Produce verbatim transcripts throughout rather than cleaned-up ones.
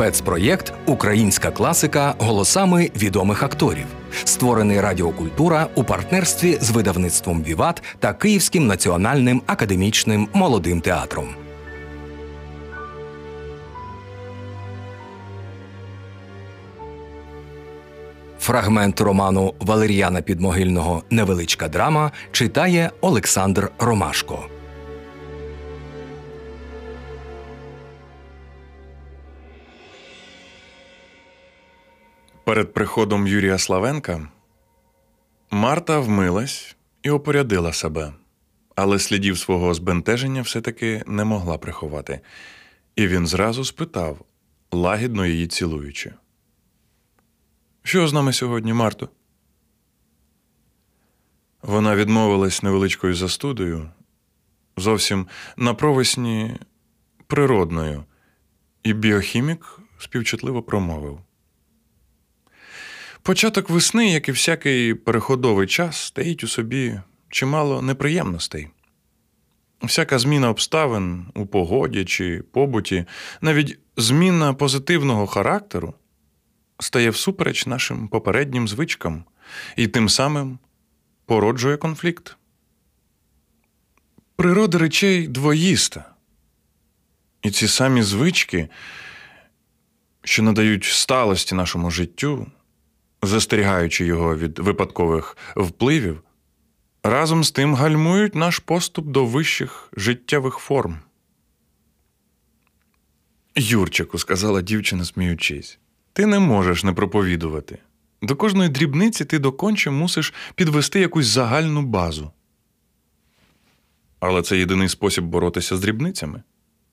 Спецпроєкт «Українська класика голосами відомих акторів», створений «Радіокультура» у партнерстві з видавництвом «Віват» та Київським національним академічним молодим театром. Фрагмент роману Валеріяна Підмогильного «Невеличка драма» читає Олександр Ромашко. Перед приходом Юрія Славенка Марта вмилась і опорядила себе, але слідів свого збентеження все-таки не могла приховати. І він зразу спитав, лагідно її цілуючи. «Що з нами сьогодні, Марто?» Вона відмовилась невеличкою застудою, зовсім напровесні природною, і біохімік співчутливо промовив. «Початок весни, як і всякий переходовий час, таїть у собі чимало неприємностей. Всяка зміна обставин у погоді чи побуті, навіть зміна позитивного характеру, стає всупереч нашим попереднім звичкам і тим самим породжує конфлікт. Природа речей двоїста. І ці самі звички, що надають сталості нашому життю, застерігаючи його від випадкових впливів, разом з тим гальмують наш поступ до вищих життєвих форм». «Юрчику», – сказала дівчина, сміючись, «ти не можеш не проповідувати. До кожної дрібниці ти доконче мусиш підвести якусь загальну базу». Але це єдиний спосіб боротися з дрібницями.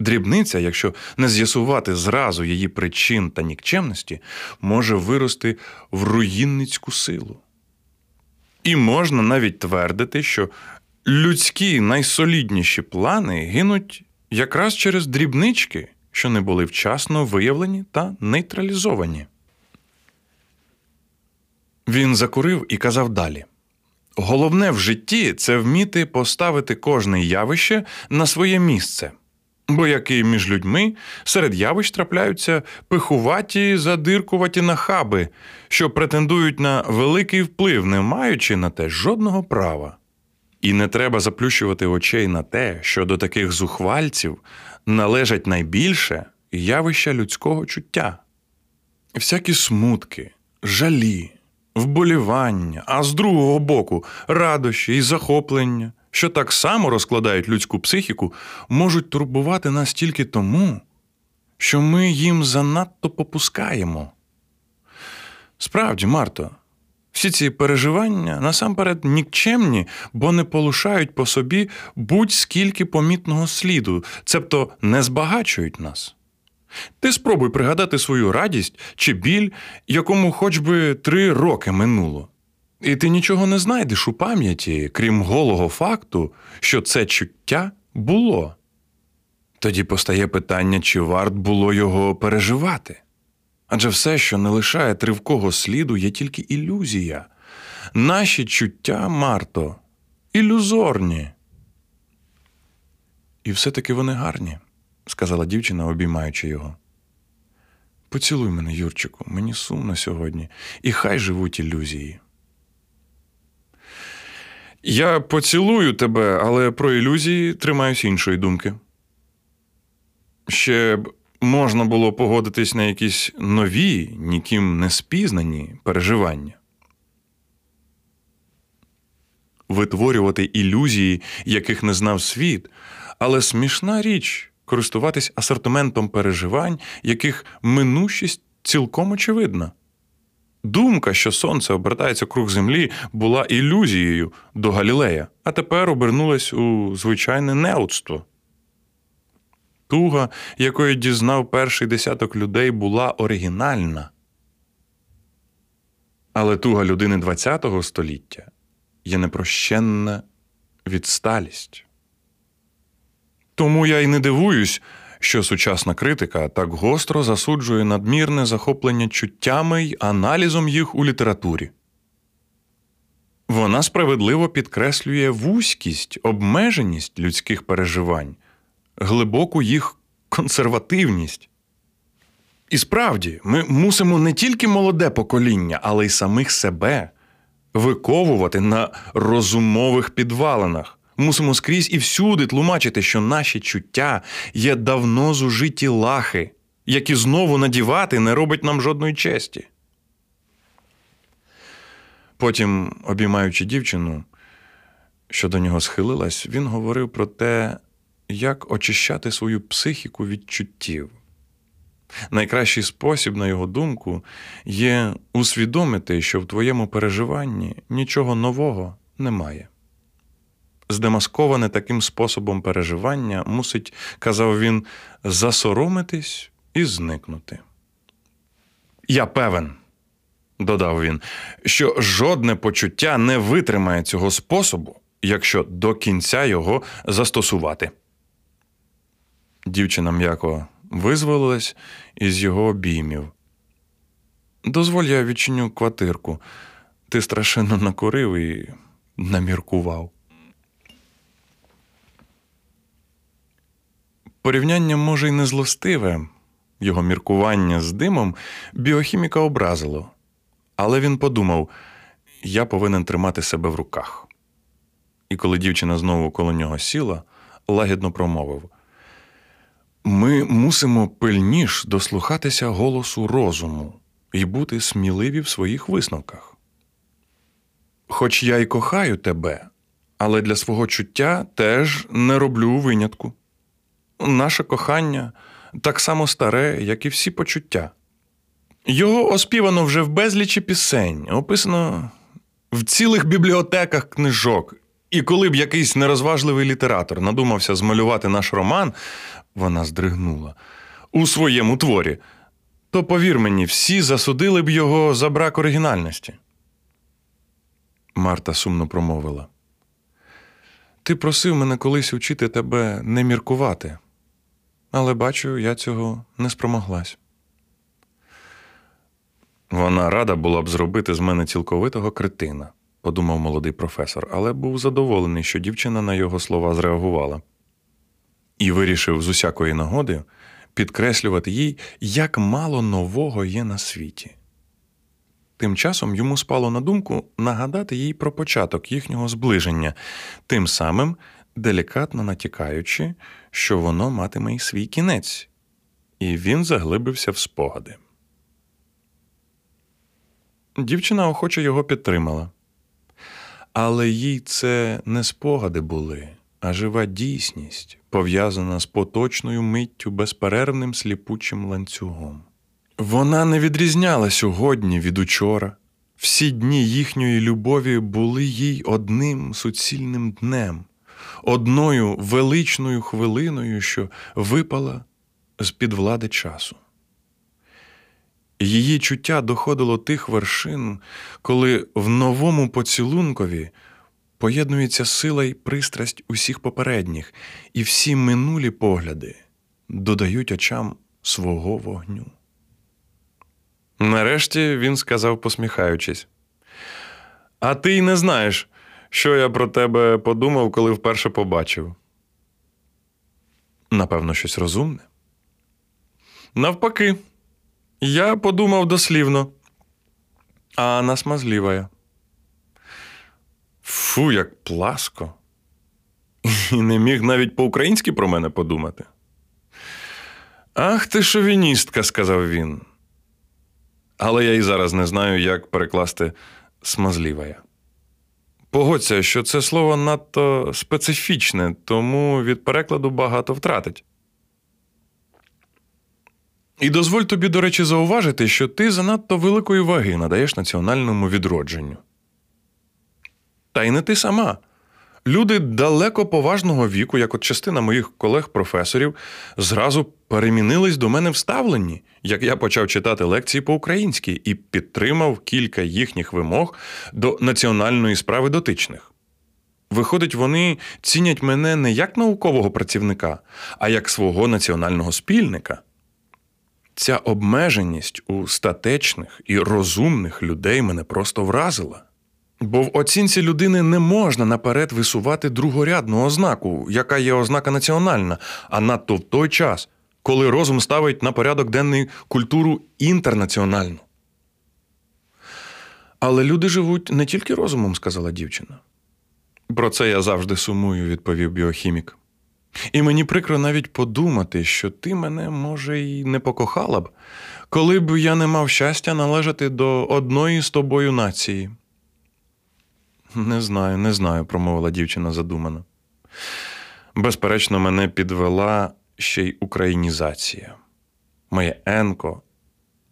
Дрібниця, якщо не з'ясувати зразу її причин та нікчемності, може вирости в руїнницьку силу. І можна навіть твердити, що людські найсолідніші плани гинуть якраз через дрібнички, що не були вчасно виявлені та нейтралізовані. Він закурив і казав далі. Головне в житті – це вміти поставити кожне явище на своє місце. Бо як і між людьми, серед явищ трапляються пихуваті, задиркуваті нахаби, що претендують на великий вплив, не маючи на те жодного права. І не треба заплющувати очей на те, що до таких зухвальців належать найбільше явища людського чуття. Всякі смутки, жалі, вболівання, а з другого боку радощі і захоплення, що так само розкладають людську психіку, можуть турбувати нас тільки тому, що ми їм занадто попускаємо. Справді, Марто, всі ці переживання насамперед нікчемні, бо не полишають по собі будь-скільки помітного сліду, цебто не збагачують нас. Ти спробуй пригадати свою радість чи біль, якому хоч би три роки минуло. І ти нічого не знайдеш у пам'яті, крім голого факту, що це чуття було. Тоді постає питання, чи варт було його переживати. Адже все, що не лишає тривкого сліду, є тільки ілюзія. Наші чуття, Марто, ілюзорні. І все-таки вони гарні, сказала дівчина, обіймаючи його. Поцілуй мене, Юрчику, мені сумно сьогодні, і хай живуть ілюзії. Я поцілую тебе, але про ілюзії тримаюсь іншої думки. Ще б можна було погодитись на якісь нові, ніким не спізнані переживання. Витворювати ілюзії, яких не знав світ, але смішна річ користуватись асортиментом переживань, яких минущість цілком очевидна. Думка, що сонце обертається круг землі, була ілюзією до Галілея, а тепер обернулась у звичайне неудство. Туга, якої дізнав перший десяток людей, була оригінальна. Але туга людини ХХ століття є непрощенна відсталість. Тому я й не дивуюсь, що сучасна критика так гостро засуджує надмірне захоплення чуттями й аналізом їх у літературі. Вона справедливо підкреслює вузькість, обмеженість людських переживань, глибоку їх консервативність. І справді, ми мусимо не тільки молоде покоління, але й самих себе виковувати на розумових підвалинах. Мусимо скрізь і всюди тлумачити, що наші чуття є давно зужиті лахи, які знову надівати не робить нам жодної честі. Потім, обіймаючи дівчину, що до нього схилилась, він говорив про те, як очищати свою психіку від чуттів. Найкращий спосіб, на його думку, є усвідомити, що в твоєму переживанні нічого нового немає. Здемасковане таким способом переживання мусить, казав він, засоромитись і зникнути. «Я певен», – додав він, – «що жодне почуття не витримає цього способу, якщо до кінця його застосувати». Дівчина м'яко визволилась із його обіймів. «Дозволь, я відчиню квартирку. Ти страшенно накурив і наміркував». Порівняння, може, й не злостиве. Його міркування з димом біохіміка образило. Але він подумав, я повинен тримати себе в руках. І коли дівчина знову коло нього сіла, лагідно промовив. Ми мусимо пильніш дослухатися голосу розуму і бути сміливі в своїх висновках. Хоч я й кохаю тебе, але для свого чуття теж не роблю винятку. Наше кохання так само старе, як і всі почуття. Його оспівано вже в безлічі пісень, описано в цілих бібліотеках книжок. І коли б якийсь нерозважливий літератор надумався змалювати наш роман, вона здригнула, у своєму творі, то, повір мені, всі засудили б його за брак оригінальності. Марта сумно промовила. Ти просив мене колись учити тебе не міркувати, але, бачу, я цього не спромоглась. Вона рада була б зробити з мене цілковитого кретина, подумав молодий професор, але був задоволений, що дівчина на його слова зреагувала. І вирішив з усякої нагоди підкреслювати їй, як мало нового є на світі. Тим часом йому спало на думку нагадати їй про початок їхнього зближення, тим самим делікатно натякаючи, що воно матиме й свій кінець. І він заглибився в спогади. Дівчина охоче його підтримала. Але їй це не спогади були, а жива дійсність, пов'язана з поточною миттю безперервним сліпучим ланцюгом. Вона не відрізняла сьогодні від учора. Всі дні їхньої любові були їй одним суцільним днем, одною величною хвилиною, що випала з-під влади часу. Її чуття доходило тих вершин, коли в новому поцілункові поєднується сила й пристрасть усіх попередніх, і всі минулі погляди додають очам свого вогню. Нарешті він сказав, посміхаючись. «А ти й не знаєш, що я про тебе подумав, коли вперше побачив». «Напевно, щось розумне?» «Навпаки. Я подумав дослівно. А она смазлівая». Фу, як пласко. І не міг навіть по-українськи про мене подумати. «Ах ти шовіністка», – сказав він. Але я і зараз не знаю, як перекласти «смазлівая». Погодься, що це слово надто специфічне, тому від перекладу багато втратить. І дозволь тобі, до речі, зауважити, що ти занадто великої ваги надаєш національному відродженню. Та й не ти сама. Люди далеко поважного віку, як от частина моїх колег-професорів, зразу перемінились до мене в ставленні, як я почав читати лекції по-українськи і підтримав кілька їхніх вимог до національної справи дотичних. Виходить, вони цінять мене не як наукового працівника, а як свого національного спільника. Ця обмеженість у статечних і розумних людей мене просто вразила. Бо в оцінці людини не можна наперед висувати другорядну ознаку, яка є ознака національна, а надто в той час, коли розум ставить на порядок денний культуру інтернаціональну. Але люди живуть не тільки розумом, сказала дівчина. Про це я завжди сумую, відповів біохімік. І мені прикро навіть подумати, що ти мене, може, і не покохала б, коли б я не мав щастя належати до одної з тобою нації. Не знаю, не знаю, промовила дівчина задумано. Безперечно, мене підвела ще й українізація. Моє енко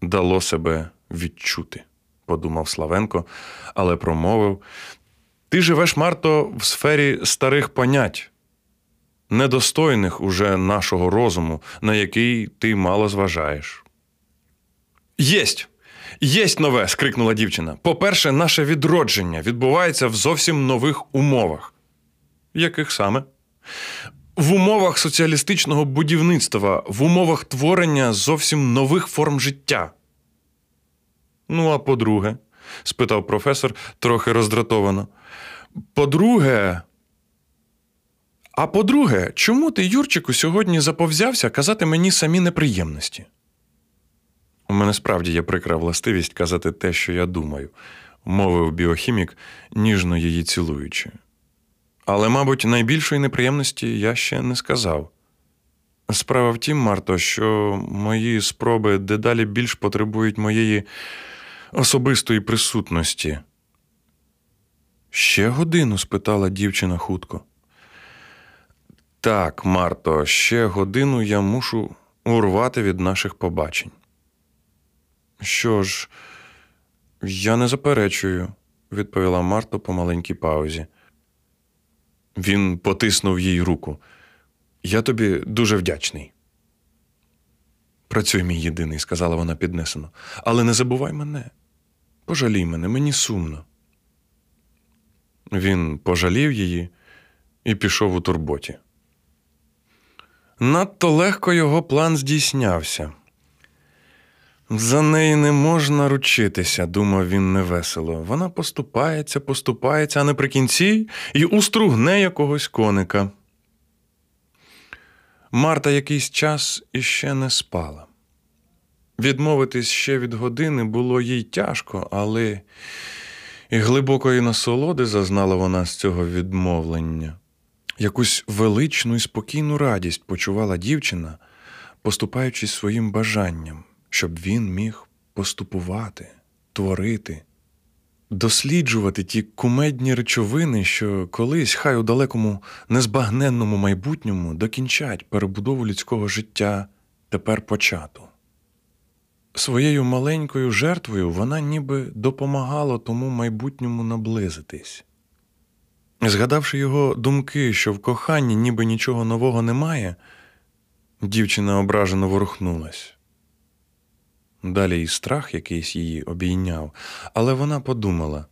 дало себе відчути, подумав Славенко, але промовив. Ти живеш, Марто, в сфері старих понять, недостойних уже нашого розуму, на який ти мало зважаєш. Єсть! Єсть нове! – скрикнула дівчина. По-перше, наше відродження відбувається в зовсім нових умовах. Яких саме? В умовах соціалістичного будівництва, в умовах творення зовсім нових форм життя. Ну, а по-друге? – спитав професор трохи роздратовано. По-друге... А по-друге, чому ти, Юрчику, сьогодні заповзявся казати мені самі неприємності? У мене справді є прикра властивість казати те, що я думаю, мовив біохімік, ніжно її цілуючи. Але, мабуть, найбільшої неприємності я ще не сказав. Справа в тім, Марто, що мої спроби дедалі більш потребують моєї особистої присутності. Ще годину? – спитала дівчина хутко. Так, Марто, ще годину я мушу урвати від наших побачень. Що ж, я не заперечую, – відповіла Марта по маленькій паузі. Він потиснув їй руку. Я тобі дуже вдячний. Працюй, мій єдиний, – сказала вона піднесено. Але не забувай мене. Пожалій мене, мені сумно. Він пожалів її і пішов у турботі. Надто легко його план здійснявся. За неї не можна ручитися, – думав він невесело. Вона поступається, поступається, а наприкінці і устругне якогось коника. Марта якийсь час іще не спала. Відмовитись ще від години було їй тяжко, але і глибокої насолоди зазнала вона з цього відмовлення. Якусь величну і спокійну радість почувала дівчина, поступаючись своїм бажанням, щоб він міг поступувати, творити, досліджувати ті кумедні речовини, що колись, хай у далекому незбагненному майбутньому, докінчать перебудову людського життя тепер почату. Своєю маленькою жертвою вона ніби допомагала тому майбутньому наблизитись. Згадавши його думки, що в коханні ніби нічого нового немає, дівчина ображено ворухнулась. Далі і страх якийсь її обійняв, але вона подумала,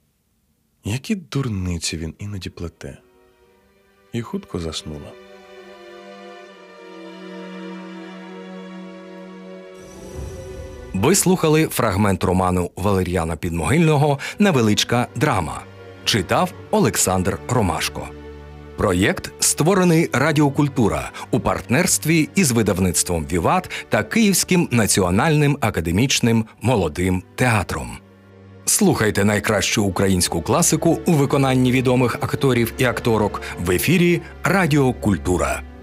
які дурниці він іноді плете, і хутко заснула. Ви слухали фрагмент роману Валеріяна Підмогильного «Невеличка драма». Читав Олександр Ромашко. Проєкт створений «Радіокультура» у партнерстві із видавництвом «Віват» та Київським національним академічним молодим театром. Слухайте найкращу українську класику у виконанні відомих акторів і акторок в ефірі «Радіокультура».